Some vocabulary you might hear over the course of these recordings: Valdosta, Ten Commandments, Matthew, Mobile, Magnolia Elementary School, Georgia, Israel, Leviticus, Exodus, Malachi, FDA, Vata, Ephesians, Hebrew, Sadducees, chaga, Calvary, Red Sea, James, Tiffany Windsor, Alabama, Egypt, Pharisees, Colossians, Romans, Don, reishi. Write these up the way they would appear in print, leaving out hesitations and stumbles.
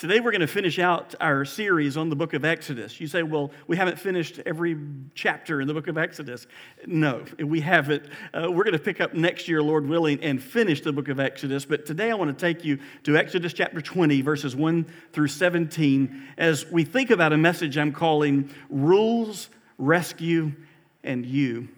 Today we're going to finish out our series on the book of Exodus. You say, well, we haven't finished every chapter in the book of Exodus. No, we haven't. We're going to pick up next year, Lord willing, and finish the book of Exodus. But today I want to take you to Exodus chapter 20, verses 1 through 17, as we think about a message I'm calling Rules, Rescue, and You.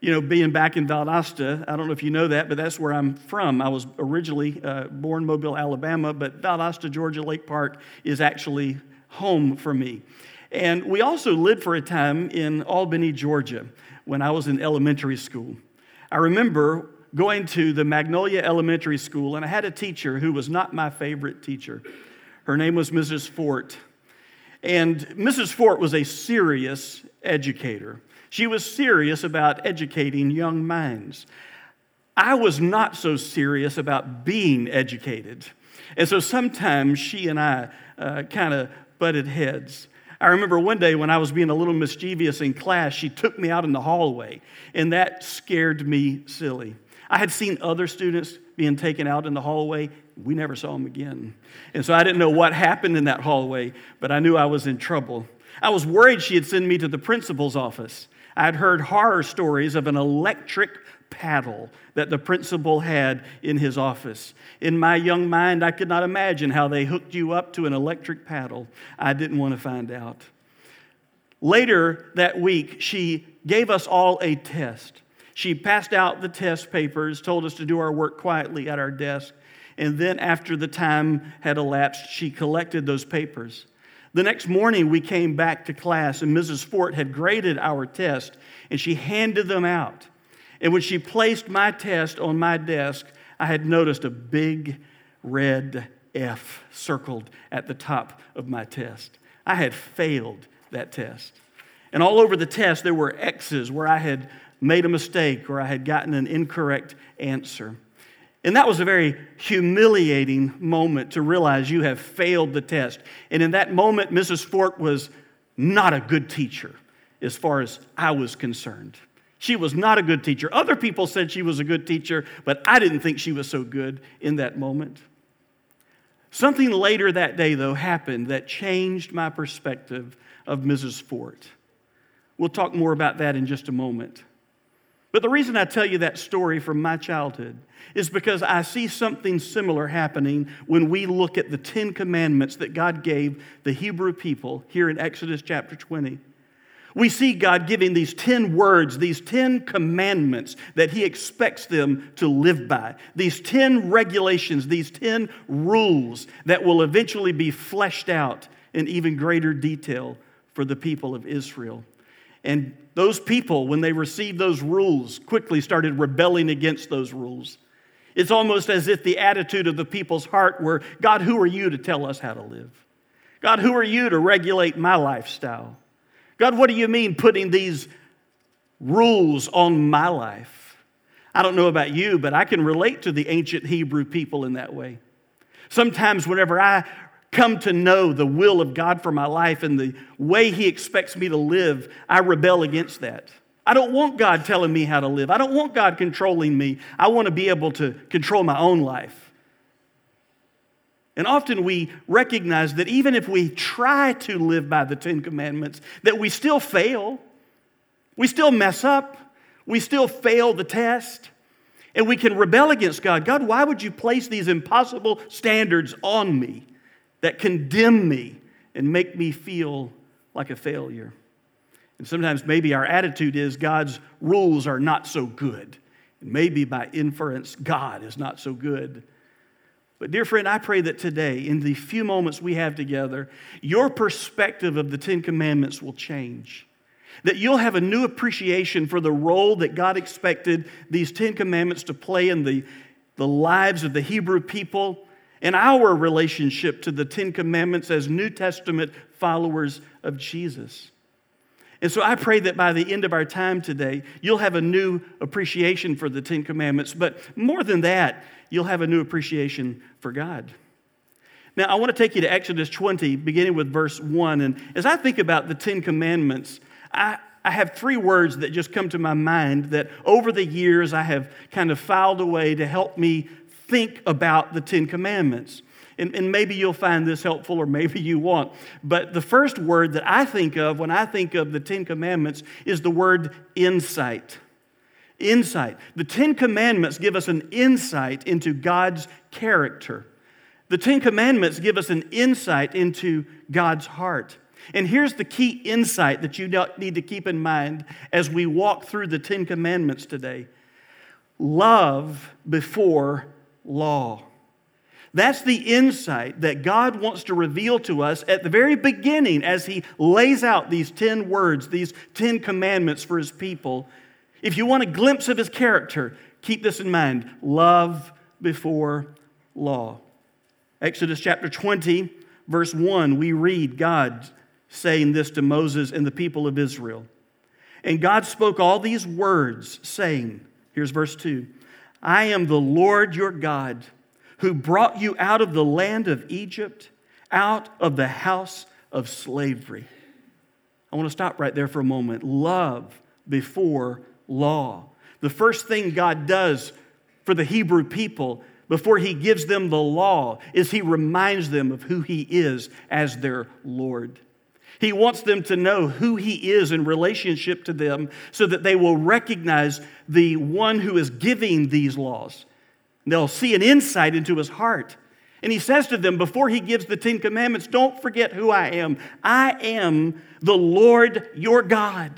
You know, being back in Valdosta, I don't know if you know that, but that's where I'm from. I was originally born Mobile, Alabama, but Valdosta, Georgia, Lake Park is actually home for me. And we also lived for a time in Albany, Georgia, when I was in elementary school. I remember going to the Magnolia Elementary School, and I had a teacher who was not my favorite teacher. Her name was Mrs. Fort. And Mrs. Fort was a serious educator. She was serious about educating young minds. I was not so serious about being educated. And so sometimes she and I kind of butted heads. I remember one day when I was being a little mischievous in class, she took me out in the hallway, and that scared me silly. I had seen other students being taken out in the hallway. We never saw them again. And so I didn't know what happened in that hallway, but I knew I was in trouble. I was worried she had sent me to the principal's office. I'd heard horror stories of an electric paddle that the principal had in his office. In my young mind, I could not imagine how they hooked you up to an electric paddle. I didn't want to find out. Later that week, she gave us all a test. She passed out the test papers, told us to do our work quietly at our desk, and then after the time had elapsed, she collected those papers. The next morning, we came back to class, and Mrs. Fort had graded our test, and she handed them out. And when she placed my test on my desk, I had noticed a big red F circled at the top of my test. I had failed that test. And all over the test, there were X's where I had made a mistake or I had gotten an incorrect answer. And that was a very humiliating moment to realize you have failed the test. And in that moment, Mrs. Fort was not a good teacher as far as I was concerned. She was not a good teacher. Other people said she was a good teacher, but I didn't think she was so good in that moment. Something later that day, though, happened that changed my perspective of Mrs. Fort. We'll talk more about that in just a moment. But the reason I tell you that story from my childhood is because I see something similar happening when we look at the Ten Commandments that God gave the Hebrew people here in Exodus chapter 20. We see God giving these 10 words, these 10 commandments that He expects them to live by, these 10 regulations, these 10 rules that will eventually be fleshed out in even greater detail for the people of Israel. And those people, when they received those rules, quickly started rebelling against those rules. It's almost as if the attitude of the people's heart were, God, who are you to tell us how to live? God, who are you to regulate my lifestyle? God, what do you mean putting these rules on my life? I don't know about you, but I can relate to the ancient Hebrew people in that way. Sometimes whenever I come to know the will of God for my life and the way He expects me to live, I rebel against that. I don't want God telling me how to live. I don't want God controlling me. I want to be able to control my own life. And often we recognize that even if we try to live by the Ten Commandments, that we still fail. We still mess up. We still fail the test. And we can rebel against God. God, why would you place these impossible standards on me that condemn me and make me feel like a failure? And sometimes maybe our attitude is God's rules are not so good. And maybe by inference, God is not so good. But dear friend, I pray that today, in the few moments we have together, your perspective of the Ten Commandments will change. That you'll have a new appreciation for the role that God expected these Ten Commandments to play in the lives of the Hebrew people, and our relationship to the Ten Commandments as New Testament followers of Jesus. And so I pray that by the end of our time today, you'll have a new appreciation for the Ten Commandments, but more than that, you'll have a new appreciation for God. Now, I want to take you to Exodus 20, beginning with verse 1. And as I think about the Ten Commandments, I have three words that just come to my mind that over the years I have kind of filed away to help me think about the Ten Commandments. and maybe you'll find this helpful or maybe you won't. But the first word that I think of when I think of the Ten Commandments is the word insight. Insight. The Ten Commandments give us an insight into God's character. The Ten Commandments give us an insight into God's heart. And here's the key insight that you need to keep in mind as we walk through the Ten Commandments today. Love before law. That's the insight that God wants to reveal to us at the very beginning as He lays out these 10 words, these 10 commandments for His people. If you want a glimpse of His character, keep this in mind. Love before law. Exodus chapter 20, verse 1, we read God saying this to Moses and the people of Israel. And God spoke all these words, saying, here's verse 2, I am the Lord your God, who brought you out of the land of Egypt, out of the house of slavery. I want to stop right there for a moment. Love before law. The first thing God does for the Hebrew people before He gives them the law is He reminds them of who He is as their Lord. He wants them to know who He is in relationship to them so that they will recognize the one who is giving these laws. They'll see an insight into His heart. And He says to them before He gives the Ten Commandments, don't forget who I am. I am the Lord your God.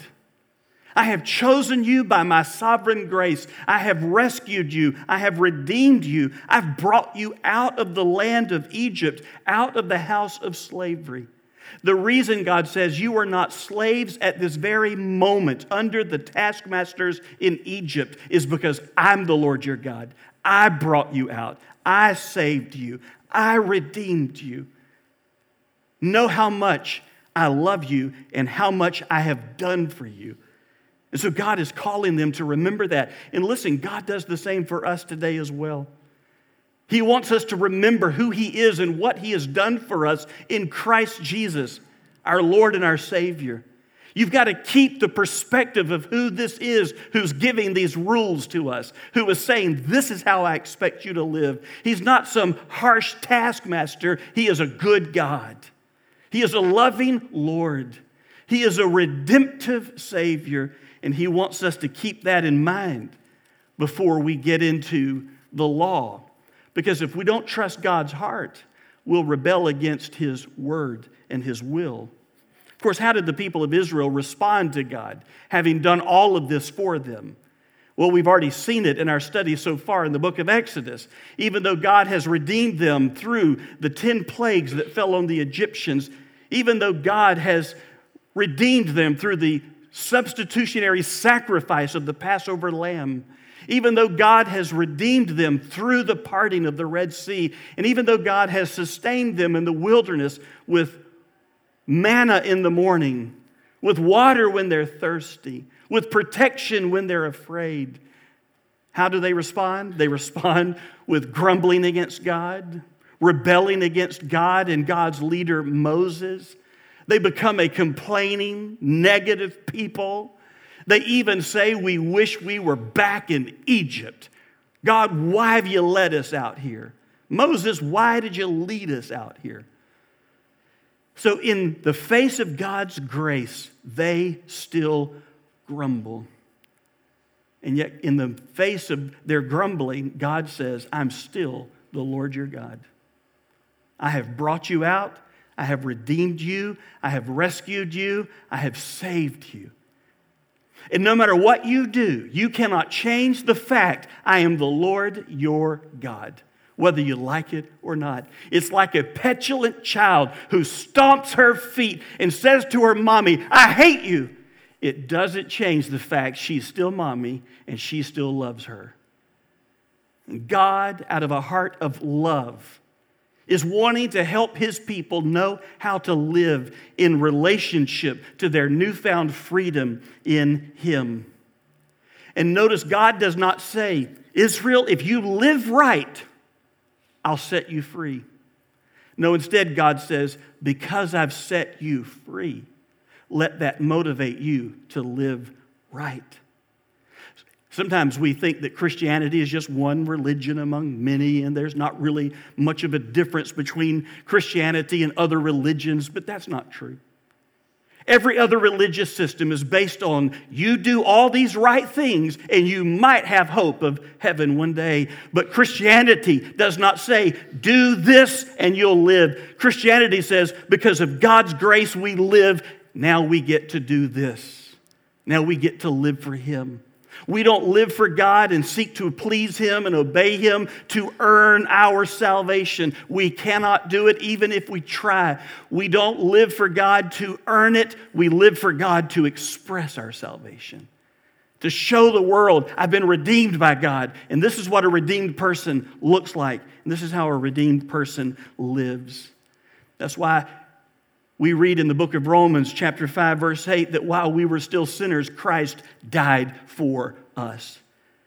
I have chosen you by my sovereign grace. I have rescued you. I have redeemed you. I've brought you out of the land of Egypt, out of the house of slavery. The reason God says you are not slaves at this very moment under the taskmasters in Egypt is because I'm the Lord your God. I brought you out. I saved you. I redeemed you. Know how much I love you and how much I have done for you. And so God is calling them to remember that. And listen, God does the same for us today as well. He wants us to remember who He is and what He has done for us in Christ Jesus, our Lord and our Savior. You've got to keep the perspective of who this is who's giving these rules to us, who is saying, this is how I expect you to live. He's not some harsh taskmaster. He is a good God. He is a loving Lord. He is a redemptive Savior, and He wants us to keep that in mind before we get into the law. Because if we don't trust God's heart, we'll rebel against His word and His will. Of course, how did the people of Israel respond to God, having done all of this for them? Well, we've already seen it in our study so far in the book of Exodus. Even though God has redeemed them through the 10 plagues that fell on the Egyptians, even though God has redeemed them through the substitutionary sacrifice of the Passover lamb, even though God has redeemed them through the parting of the Red Sea, and even though God has sustained them in the wilderness with manna in the morning, with water when they're thirsty, with protection when they're afraid, how do they respond? They respond with grumbling against God, rebelling against God and God's leader, Moses. They become a complaining, negative people. They even say, we wish we were back in Egypt. God, why have you led us out here? Moses, why did you lead us out here? So in the face of God's grace, they still grumble. And yet in the face of their grumbling, God says, I'm still the Lord your God. I have brought you out. I have redeemed you. I have rescued you. I have saved you. And no matter what you do, you cannot change the fact I am the Lord your God, whether you like it or not. It's like a petulant child who stomps her feet and says to her mommy, I hate you. It doesn't change the fact she's still mommy and she still loves her. God, out of a heart of love, is wanting to help His people know how to live in relationship to their newfound freedom in Him. And notice God does not say, Israel, if you live right, I'll set you free. No, instead God says, because I've set you free, let that motivate you to live right. Sometimes we think that Christianity is just one religion among many, and there's not really much of a difference between Christianity and other religions, but that's not true. Every other religious system is based on you do all these right things and you might have hope of heaven one day. But Christianity does not say do this and you'll live. Christianity says because of God's grace we live. Now we get to do this. Now we get to live for Him. We don't live for God and seek to please Him and obey Him to earn our salvation. We cannot do it even if we try. We don't live for God to earn it. We live for God to express our salvation, to show the world I've been redeemed by God. And this is what a redeemed person looks like. And this is how a redeemed person lives. That's why we read in the book of Romans, chapter 5, verse 8, that while we were still sinners, Christ died for us.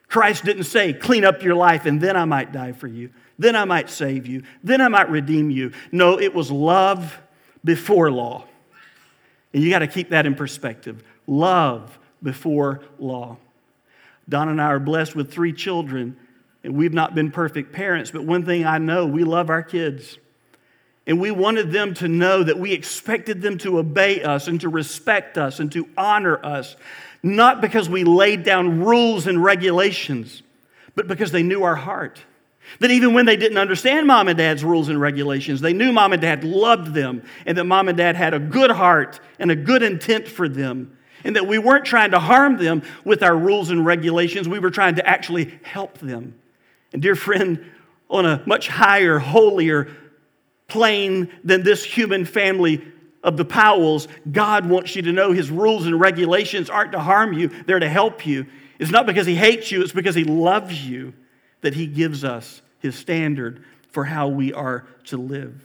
Christ didn't say, clean up your life and then I might die for you. Then I might save you. Then I might redeem you. No, it was love before law. And you got to keep that in perspective. Love before law. Don and I are blessed with 3 children, and we've not been perfect parents, but one thing I know, we love our kids. And we wanted them to know that we expected them to obey us and to respect us and to honor us, not because we laid down rules and regulations, but because they knew our heart. That even when they didn't understand Mom and Dad's rules and regulations, they knew Mom and Dad loved them and that Mom and Dad had a good heart and a good intent for them, and that we weren't trying to harm them with our rules and regulations. We were trying to actually help them. And dear friend, on a much higher, holier plain than this human family of the Powells, God wants you to know His rules and regulations aren't to harm you, they're to help you. It's not because He hates you, it's because He loves you that He gives us His standard for how we are to live.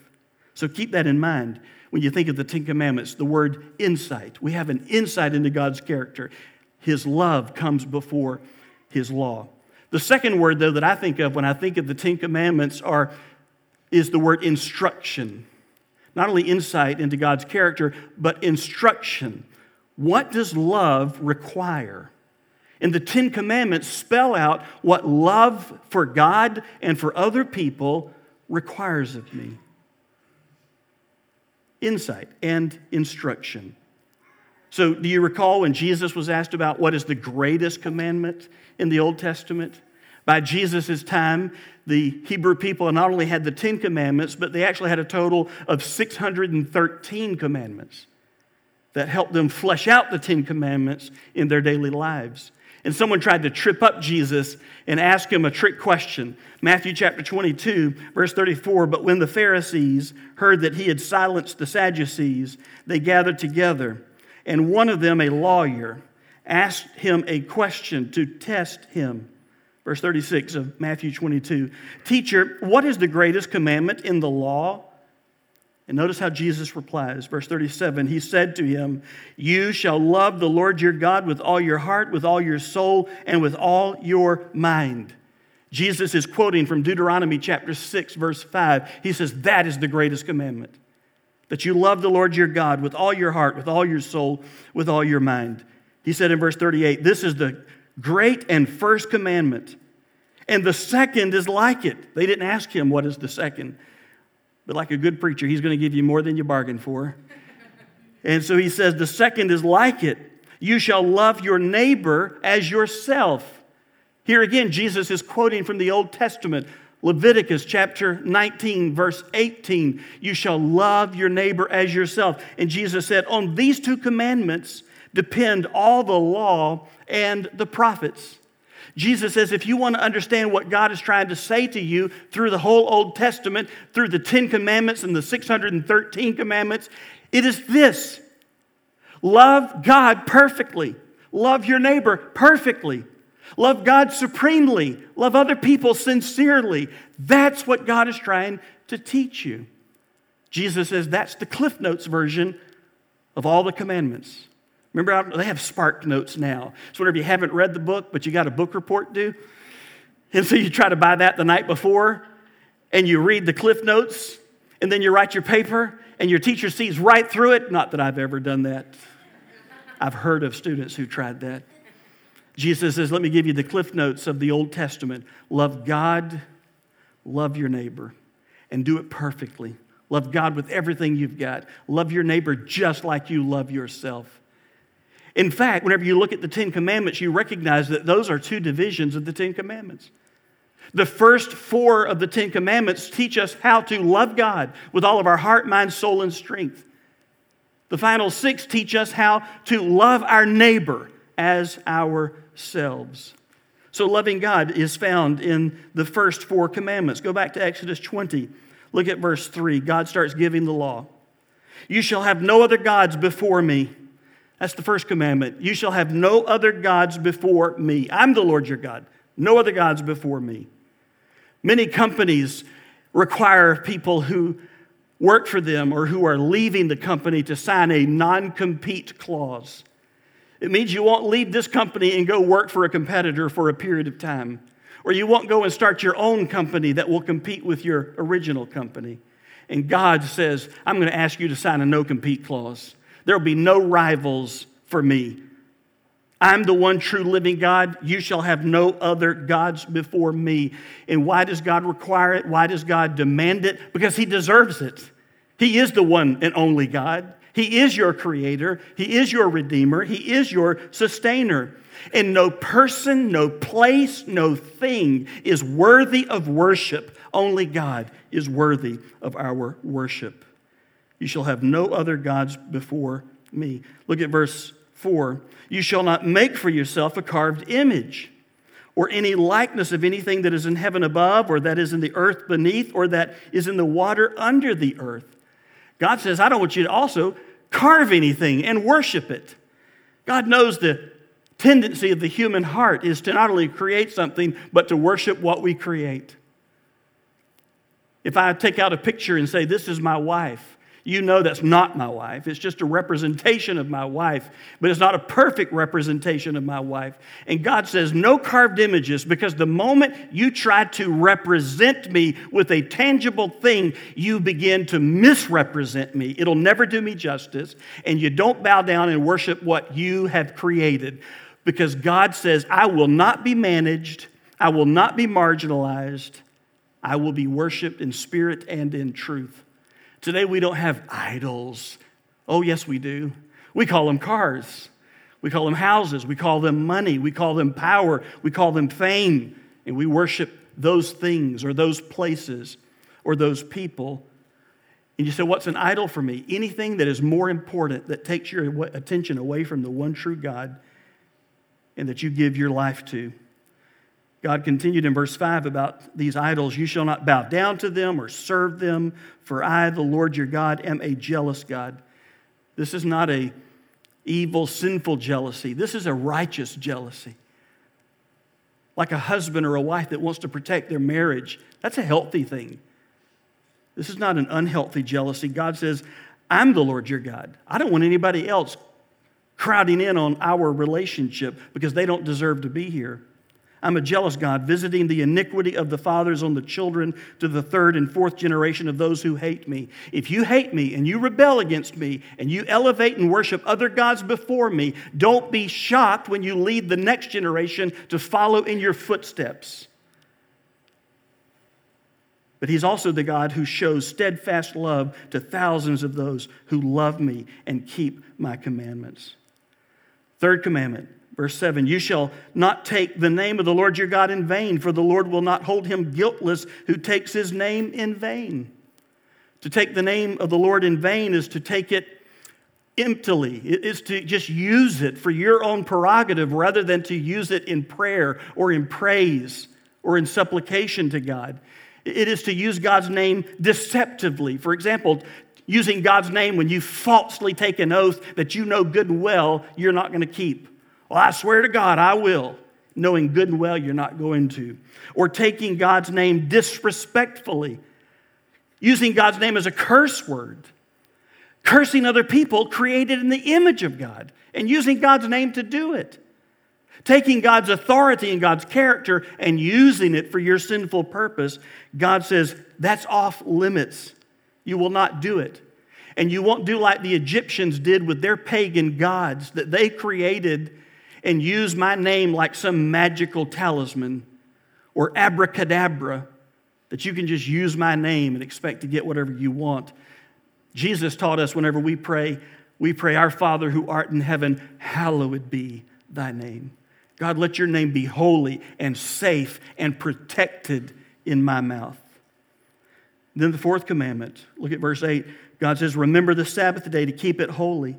So keep that in mind when you think of the Ten Commandments, the word insight. We have an insight into God's character. His love comes before His law. The second word, though, that I think of when I think of the Ten Commandments is the word instruction. Not only insight into God's character, but instruction. What does love require? And the Ten Commandments spell out what love for God and for other people requires of me. Insight and instruction. So do you recall when Jesus was asked about what is the greatest commandment in the Old Testament? By Jesus' time, the Hebrew people not only had the 10 commandments, but they actually had a total of 613 commandments that helped them flesh out the 10 commandments in their daily lives. And someone tried to trip up Jesus and ask Him a trick question. Matthew chapter 22, verse 34, "But when the Pharisees heard that He had silenced the Sadducees, they gathered together, and one of them, a lawyer, asked Him a question to test Him." Verse 36 of Matthew 22, "Teacher, what is the greatest commandment in the law?" And notice how Jesus replies. Verse 37, "He said to him, 'You shall love the Lord your God with all your heart, with all your soul, and with all your mind.'" Jesus is quoting from Deuteronomy chapter 6, verse 5. He says, that is the greatest commandment, that you love the Lord your God with all your heart, with all your soul, with all your mind. He said in verse 38, "This is the great and first commandment, and the second is like it." They didn't ask Him what is the second, but like a good preacher, he's going to give you more than you bargained for. And so He says, "The second is like it. You shall love your neighbor as yourself." Here again, Jesus is quoting from the Old Testament, Leviticus chapter 19, verse 18. "You shall love your neighbor as yourself." And Jesus said, "On these two commandments depend all the law and the prophets." Jesus says, if you want to understand what God is trying to say to you through the whole Old Testament, through the 10 commandments and the 613 commandments, it is this: love God perfectly, love your neighbor perfectly, love God supremely, love other people sincerely. That's what God is trying to teach you. Jesus says that's the Cliff Notes version of all the commandments. Remember, they have Spark Notes now. So whenever you haven't read the book, but you got a book report due, and so you try to buy that the night before, and you read the Cliff Notes, and then you write your paper, and your teacher sees right through it. Not that I've ever done that. I've heard of students who tried that. Jesus says, let me give you the Cliff Notes of the Old Testament. Love God, love your neighbor, and do it perfectly. Love God with everything you've got. Love your neighbor just like you love yourself. In fact, whenever you look at the Ten Commandments, you recognize that those are two divisions of the Ten Commandments. The first four of the Ten Commandments teach us how to love God with all of our heart, mind, soul, and strength. The final six teach us how to love our neighbor as ourselves. So loving God is found in the first four commandments. Go back to Exodus 20. Look at verse 3. God starts giving the law. You shall have no other gods before me. That's the first commandment. You shall have no other gods before me. I'm the Lord your God. No other gods before me. Many companies require people who work for them or who are leaving the company to sign a non-compete clause. It means you won't leave this company and go work for a competitor for a period of time. Or you won't go and start your own company that will compete with your original company. And God says, I'm going to ask you to sign a no-compete clause. There will be no rivals for me. I'm the one true living God. You shall have no other gods before me. And why does God require it? Why does God demand it? Because he deserves it. He is the one and only God. He is your creator. He is your redeemer. He is your sustainer. And no person, no place, no thing is worthy of worship. Only God is worthy of our worship. You shall have no other gods before me. Look at verse 4, you shall not make for yourself a carved image or any likeness of anything that is in heaven above or that is in the earth beneath or that is in the water under the earth. God says, I don't want you to also carve anything and worship it. God knows the tendency of the human heart is to not only create something, but to worship what we create. If I take out a picture and say, this is my wife, you know that's not my wife. It's just a representation of my wife, but it's not a perfect representation of my wife. And God says, no carved images, because the moment you try to represent me with a tangible thing, you begin to misrepresent me. It'll never do me justice, and you don't bow down and worship what you have created, because God says, I will not be managed. I will not be marginalized. I will be worshiped in spirit and in truth. Today we don't have idols. Oh, yes, we do. We call them cars. We call them houses. We call them money. We call them power. We call them fame. And we worship those things or those places or those people. And you say, what's an idol for me? Anything that is more important, that takes your attention away from the one true God and that you give your life to. God continued in verse 5 about these idols. You shall not bow down to them or serve them, for I, the Lord your God, am a jealous God. This is not an evil, sinful jealousy. This is a righteous jealousy. Like a husband or a wife that wants to protect their marriage. That's a healthy thing. This is not an unhealthy jealousy. God says, I'm the Lord your God. I don't want anybody else crowding in on our relationship because they don't deserve to be here. I'm a jealous God, visiting the iniquity of the fathers on the children to the third and fourth generation of those who hate me. If you hate me and you rebel against me and you elevate and worship other gods before me, don't be shocked when you lead the next generation to follow in your footsteps. But he's also the God who shows steadfast love to thousands of those who love me and keep my commandments. Third commandment. Verse 7, you shall not take the name of the Lord your God in vain, for the Lord will not hold him guiltless who takes his name in vain. To take the name of the Lord in vain is to take it emptily. It is to just use it for your own prerogative rather than to use it in prayer or in praise or in supplication to God. It is to use God's name deceptively. For example, using God's name when you falsely take an oath that you know good and well you're not going to keep. Well, I swear to God, I will, knowing good and well you're not going to. Or taking God's name disrespectfully, using God's name as a curse word, cursing other people created in the image of God, and using God's name to do it. Taking God's authority and God's character and using it for your sinful purpose, God says, that's off limits. You will not do it. And you won't do like the Egyptians did with their pagan gods that they created. and use my name like some magical talisman or abracadabra that you can just use my name and expect to get whatever you want. Jesus taught us whenever we pray, Our Father who art in heaven, hallowed be thy name. God, let your name be holy and safe and protected in my mouth. Then the fourth commandment, look at verse 8. God says, remember the Sabbath day to keep it holy.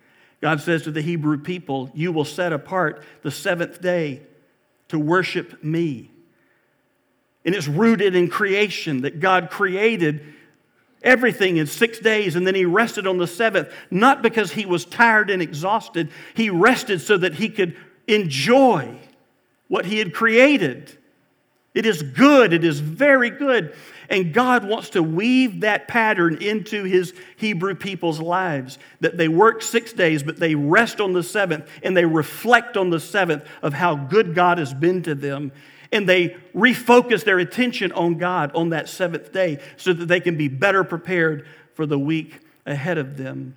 God says to the Hebrew people, you will set apart the seventh day to worship me. And it's rooted in creation, that God created everything in 6 days and then he rested on the seventh, not because he was tired and exhausted. He rested so that he could enjoy what he had created. It is good. It is very good. And God wants to weave that pattern into his Hebrew people's lives, that they work 6 days, but they rest on the seventh, and they reflect on the seventh of how good God has been to them. And they refocus their attention on God on that seventh day so that they can be better prepared for the week ahead of them.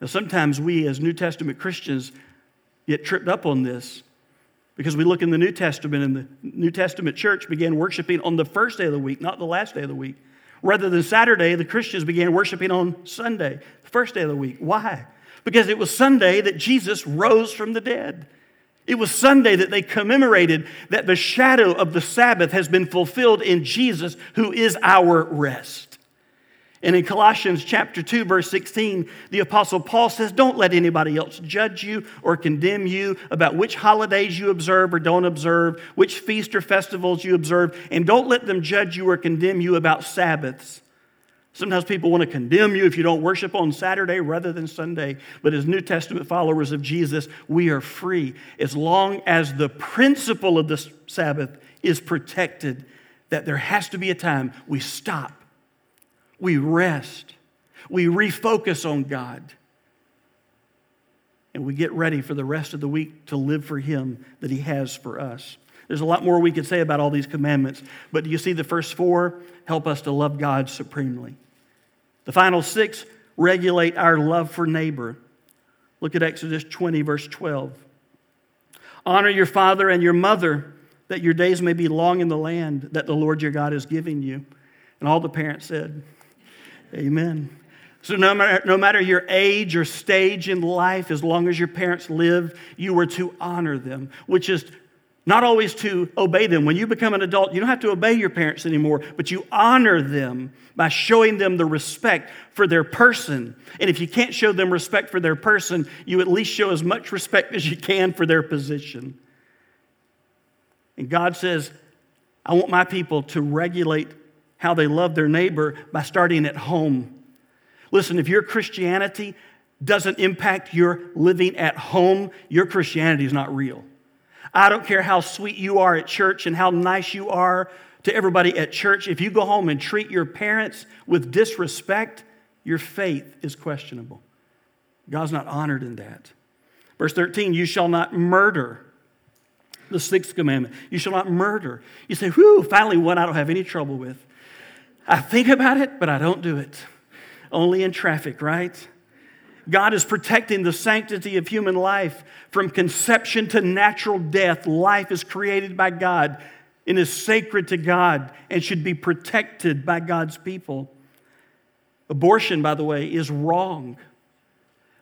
Now, sometimes we as New Testament Christians get tripped up on this, because we look in the New Testament, and the New Testament church began worshiping on the first day of the week, not the last day of the week. Rather than Saturday, the Christians began worshiping on Sunday, the first day of the week. Why? Because it was Sunday that Jesus rose from the dead. It was Sunday that they commemorated that the shadow of the Sabbath has been fulfilled in Jesus, who is our rest. And in Colossians chapter 2, verse 16, the Apostle Paul says, don't let anybody else judge you or condemn you about which holidays you observe or don't observe, which feast or festivals you observe, and don't let them judge you or condemn you about Sabbaths. Sometimes people want to condemn you if you don't worship on Saturday rather than Sunday, but as New Testament followers of Jesus, we are free as long as the principle of the Sabbath is protected, that there has to be a time we stop. We rest, we refocus on God, and we get ready for the rest of the week to live for Him that He has for us. There's a lot more we could say about all these commandments, but do you see the first four help us to love God supremely? The final six regulate our love for neighbor. Look at Exodus 20, verse 12. Honor your father and your mother, that your days may be long in the land that the Lord your God is giving you. And all the parents said, amen. So no matter your age or stage in life, as long as your parents live, you were to honor them, which is not always to obey them. When you become an adult, you don't have to obey your parents anymore, but you honor them by showing them the respect for their person. And if you can't show them respect for their person, you at least show as much respect as you can for their position. And God says, I want my people to regulate how they love their neighbor by starting at home. Listen, if your Christianity doesn't impact your living at home, your Christianity is not real. I don't care how sweet you are at church and how nice you are to everybody at church. If you go home and treat your parents with disrespect, your faith is questionable. God's not honored in that. Verse 13, you shall not murder. The sixth commandment, you shall not murder. You say, whew, finally one I don't have any trouble with. I think about it, but I don't do it. Only in traffic, right? God is protecting the sanctity of human life. From conception to natural death, life is created by God and is sacred to God and should be protected by God's people. Abortion, by the way, is wrong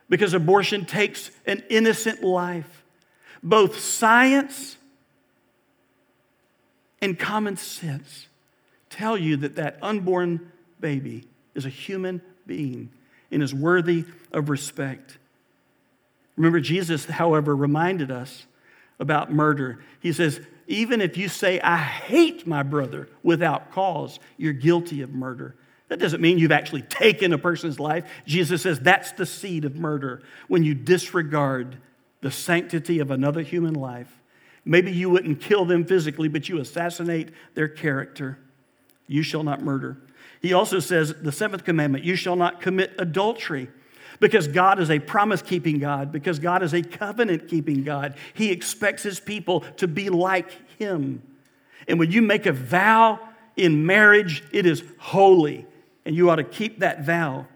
because abortion takes an innocent life. Both science and common sense tell you that that unborn baby is a human being and is worthy of respect. Remember, Jesus, however, reminded us about murder. He says, even if you say, I hate my brother without cause, you're guilty of murder. That doesn't mean you've actually taken a person's life. Jesus says that's the seed of murder. When you disregard the sanctity of another human life, Maybe you wouldn't kill them physically, but you assassinate their character. You shall not murder. He also says, the seventh commandment, you shall not commit adultery. Because God is a promise-keeping God. Because God is a covenant-keeping God. He expects his people to be like him. And when you make a vow in marriage, it is holy. And you ought to keep that vow.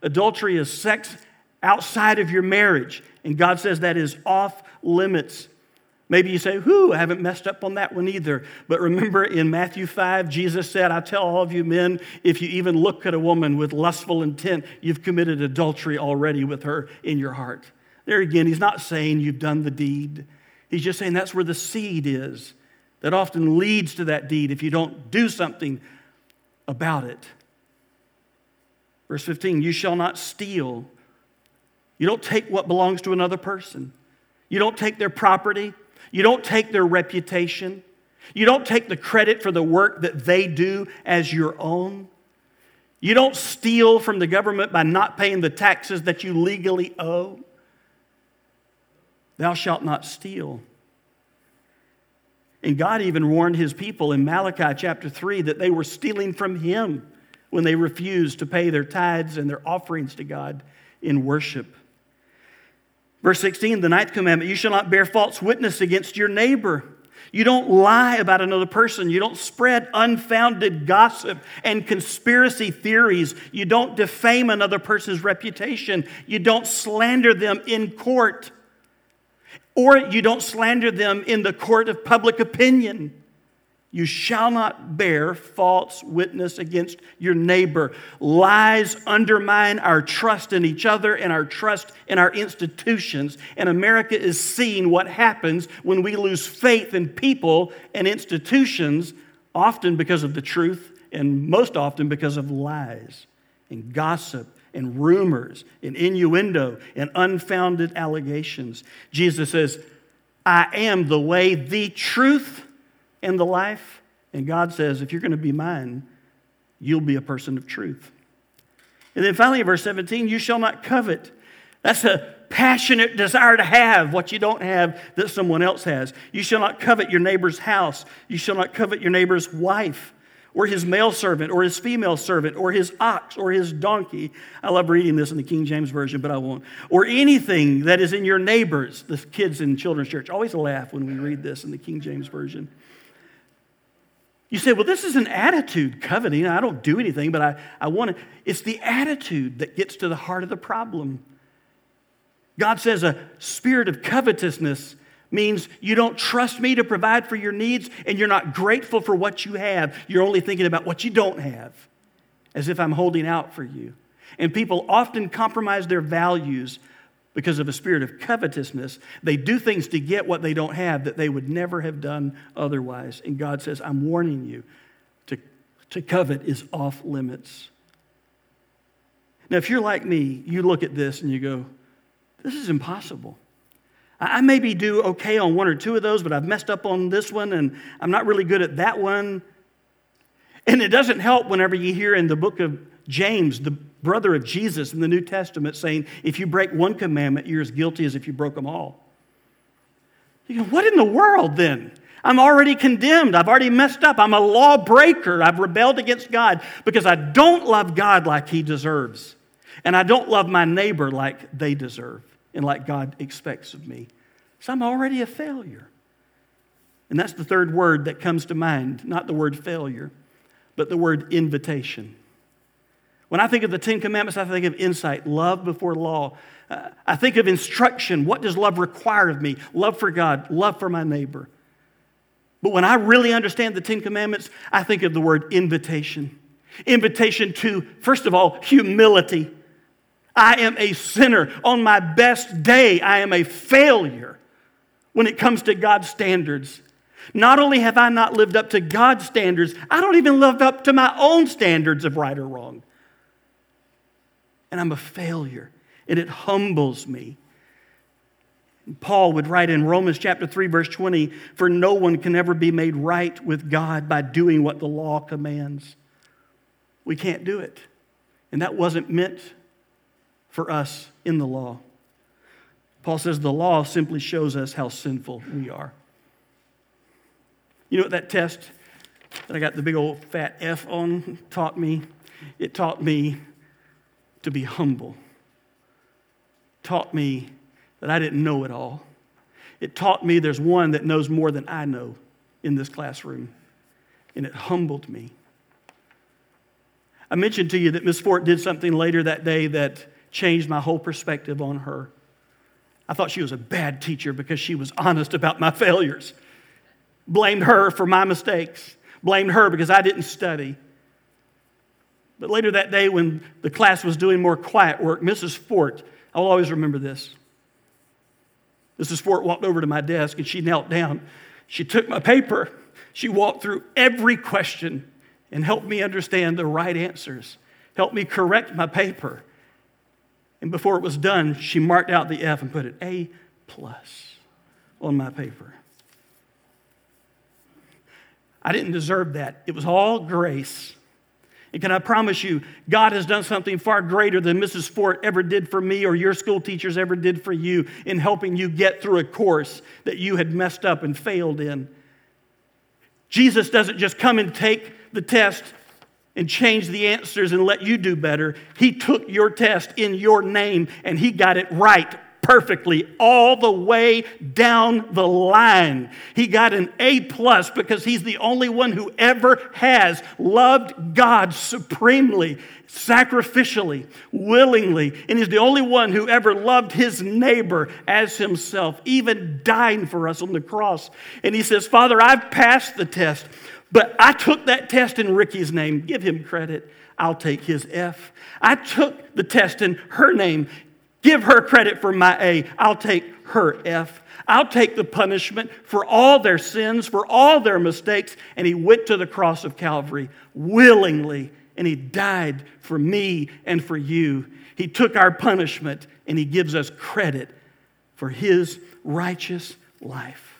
Adultery is sex outside of your marriage. And God says that is off limits. Maybe you say, whoo, I haven't messed up on that one either. But remember in Matthew 5, Jesus said, I tell all of you men, if you even look at a woman with lustful intent, you've committed adultery already with her in your heart. There again, he's not saying you've done the deed. He's just saying that's where the seed is. That often leads to that deed if you don't do something about it. Verse 15, you shall not steal. You don't take what belongs to another person. You don't take their property. You don't take their reputation. You don't take the credit for the work that they do as your own. You don't steal from the government by not paying the taxes that you legally owe. Thou shalt not steal. And God even warned his people in Malachi chapter 3 that they were stealing from him when they refused to pay their tithes and their offerings to God in worship. Verse 16, the ninth commandment, you shall not bear false witness against your neighbor. You don't lie about another person. You don't spread unfounded gossip and conspiracy theories. You don't defame another person's reputation. You don't slander them in court. Or you don't slander them in the court of public opinion. You shall not bear false witness against your neighbor. Lies undermine our trust in each other and our trust in our institutions. And America is seeing what happens when we lose faith in people and institutions, often because of the truth and most often because of lies and gossip and rumors and innuendo and unfounded allegations. Jesus says, I am the way, the truth, and the life. And God says, if you're going to be mine, you'll be a person of truth. And then finally, verse 17, you shall not covet. That's a passionate desire to have what you don't have that someone else has. You shall not covet your neighbor's house. You shall not covet your neighbor's wife, or his male servant, or his female servant, or his ox, or his donkey. I love reading this in the King James Version, but I won't. Or anything that is in your neighbor's. The kids in children's church always laugh when we read this in the King James Version. You say, well, this is an attitude coveting. I don't do anything, but I want to. It's the attitude that gets to the heart of the problem. God says a spirit of covetousness means you don't trust me to provide for your needs, and you're not grateful for what you have. You're only thinking about what you don't have, as if I'm holding out for you. And people often compromise their values because of a spirit of covetousness. They do things to get what they don't have that they would never have done otherwise. And God says, I'm warning you, to covet is off limits. Now, if you're like me, you look at this and you go, this is impossible. I maybe do okay on one or two of those, but I've messed up on this one, and I'm not really good at that one. And it doesn't help whenever you hear in the book of James, the brother of Jesus in the New Testament, saying, if you break one commandment, you're as guilty as if you broke them all. You go, what in the world then? I'm already condemned. I've already messed up. I'm a lawbreaker. I've rebelled against God because I don't love God like he deserves. And I don't love my neighbor like they deserve and like God expects of me. So I'm already a failure. And that's the third word that comes to mind, not the word failure, but the word invitation. When I think of the Ten Commandments, I think of insight, love before law. I think of instruction. What does love require of me? Love for God, love for my neighbor. But when I really understand the Ten Commandments, I think of the word invitation. Invitation to, first of all, humility. I am a sinner. On my best day, I am a failure when it comes to God's standards. Not only have I not lived up to God's standards, I don't even live up to my own standards of right or wrong. And I'm a failure, and it humbles me. Paul would write in Romans chapter 3, verse 20, for no one can ever be made right with God by doing what the law commands. We can't do it. And that wasn't meant for us in the law. Paul says the law simply shows us how sinful we are. You know what that test that I got the big old fat F on taught me? It taught me to be humble. Taught me that I didn't know it all. It taught me there's one that knows more than I know in this classroom. And it humbled me. I mentioned to you that Mrs. Fort did something later that day that changed my whole perspective on her. I thought she was a bad teacher because she was honest about my failures. Blamed her for my mistakes. Blamed her because I didn't study. But later that day when the class was doing more quiet work, Mrs. Fort, I'll always remember this. Mrs. Fort walked over to my desk and she knelt down. She took my paper. She walked through every question and helped me understand the right answers. Helped me correct my paper. And before it was done, she marked out the F and put an A+ on my paper. I didn't deserve that. It was all grace. And can I promise you, God has done something far greater than Mrs. Fort ever did for me or your school teachers ever did for you in helping you get through a course that you had messed up and failed in. Jesus doesn't just come and take the test and change the answers and let you do better. He took your test in your name and he got it right perfectly all the way down the line. He got an A+ because he's the only one who ever has loved God supremely, sacrificially, willingly, and he's the only one who ever loved his neighbor as himself, even dying for us on the cross. And he says, Father, I've passed the test. But I took that test in Ricky's name. Give him credit. I'll take his F. I took the test in her name. Give her credit for my A. I'll take her F. I'll take the punishment for all their sins, for all their mistakes. And he went to the cross of Calvary willingly, and he died for me and for you. He took our punishment, and he gives us credit for his righteous life.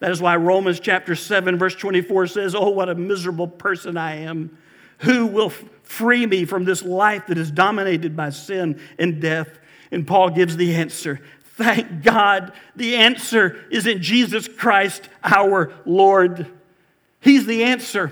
That is why Romans chapter 7, verse 24 says, "Oh, what a miserable person I am. Who will free me from this life that is dominated by sin and death?" And Paul gives the answer. Thank God, the answer is in Jesus Christ, our Lord. He's the answer.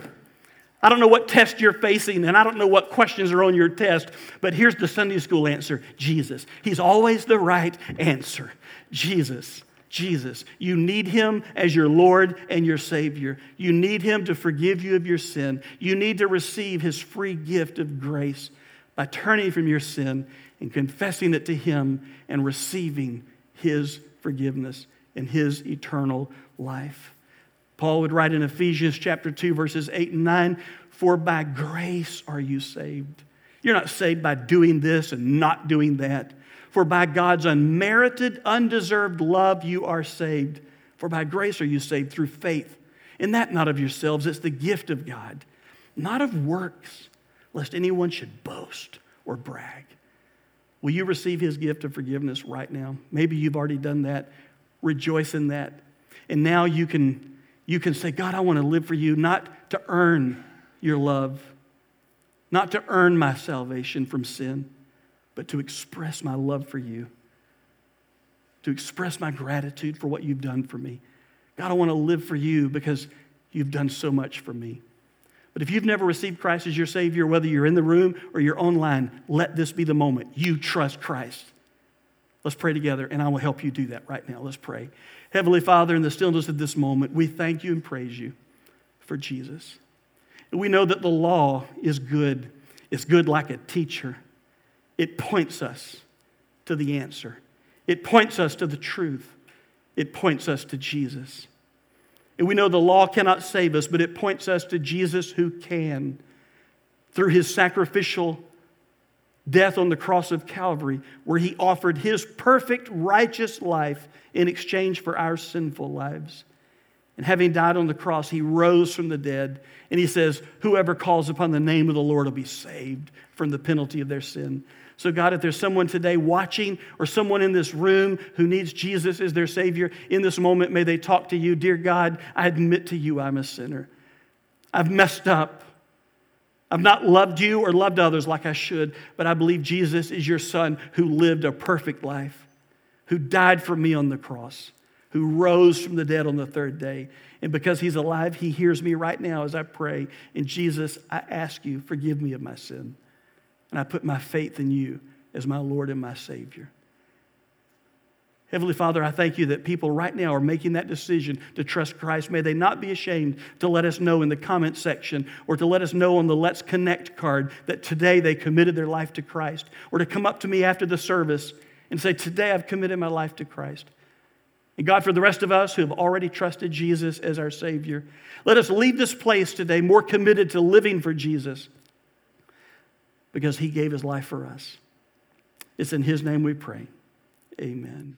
I don't know what test you're facing, and I don't know what questions are on your test, but here's the Sunday school answer, Jesus. He's always the right answer, Jesus. Jesus. You need him as your Lord and your Savior. You need him to forgive you of your sin. You need to receive his free gift of grace by turning from your sin and confessing it to him and receiving his forgiveness and his eternal life. Paul would write in Ephesians chapter 2, verses 8 and 9, "For by grace are you saved." You're not saved by doing this and not doing that. "For by God's unmerited, undeserved love you are saved. For by grace are you saved through faith. And that not of yourselves, it's the gift of God. Not of works, lest anyone should boast or brag." Will you receive his gift of forgiveness right now? Maybe you've already done that. Rejoice in that. And now you can say, God, I want to live for you, not to earn your love, not to earn my salvation from sin, but to express my love for you, to express my gratitude for what you've done for me. God, I want to live for you because you've done so much for me. But if you've never received Christ as your Savior, whether you're in the room or you're online, let this be the moment you trust Christ. Let's pray together, and I will help you do that right now. Let's pray. Heavenly Father, in the stillness of this moment, we thank you and praise you for Jesus. And we know that the law is good. It's good like a teacher. It points us to the answer. It points us to the truth. It points us to Jesus. And we know the law cannot save us, but it points us to Jesus who can. Through his sacrificial death on the cross of Calvary, where he offered his perfect righteous life in exchange for our sinful lives. And having died on the cross, he rose from the dead. And he says, whoever calls upon the name of the Lord will be saved from the penalty of their sin. So God, if there's someone today watching or someone in this room who needs Jesus as their Savior, in this moment, may they talk to you. Dear God, I admit to you I'm a sinner. I've messed up. I've not loved you or loved others like I should, but I believe Jesus is your Son who lived a perfect life, who died for me on the cross, who rose from the dead on the third day. And because he's alive, he hears me right now as I pray. And Jesus, I ask you, forgive me of my sin. And I put my faith in you as my Lord and my Savior. Heavenly Father, I thank you that people right now are making that decision to trust Christ. May they not be ashamed to let us know in the comment section or to let us know on the Let's Connect card that today they committed their life to Christ, or to come up to me after the service and say, today I've committed my life to Christ. And God, for the rest of us who have already trusted Jesus as our Savior, let us leave this place today more committed to living for Jesus because he gave his life for us. It's in his name we pray. Amen.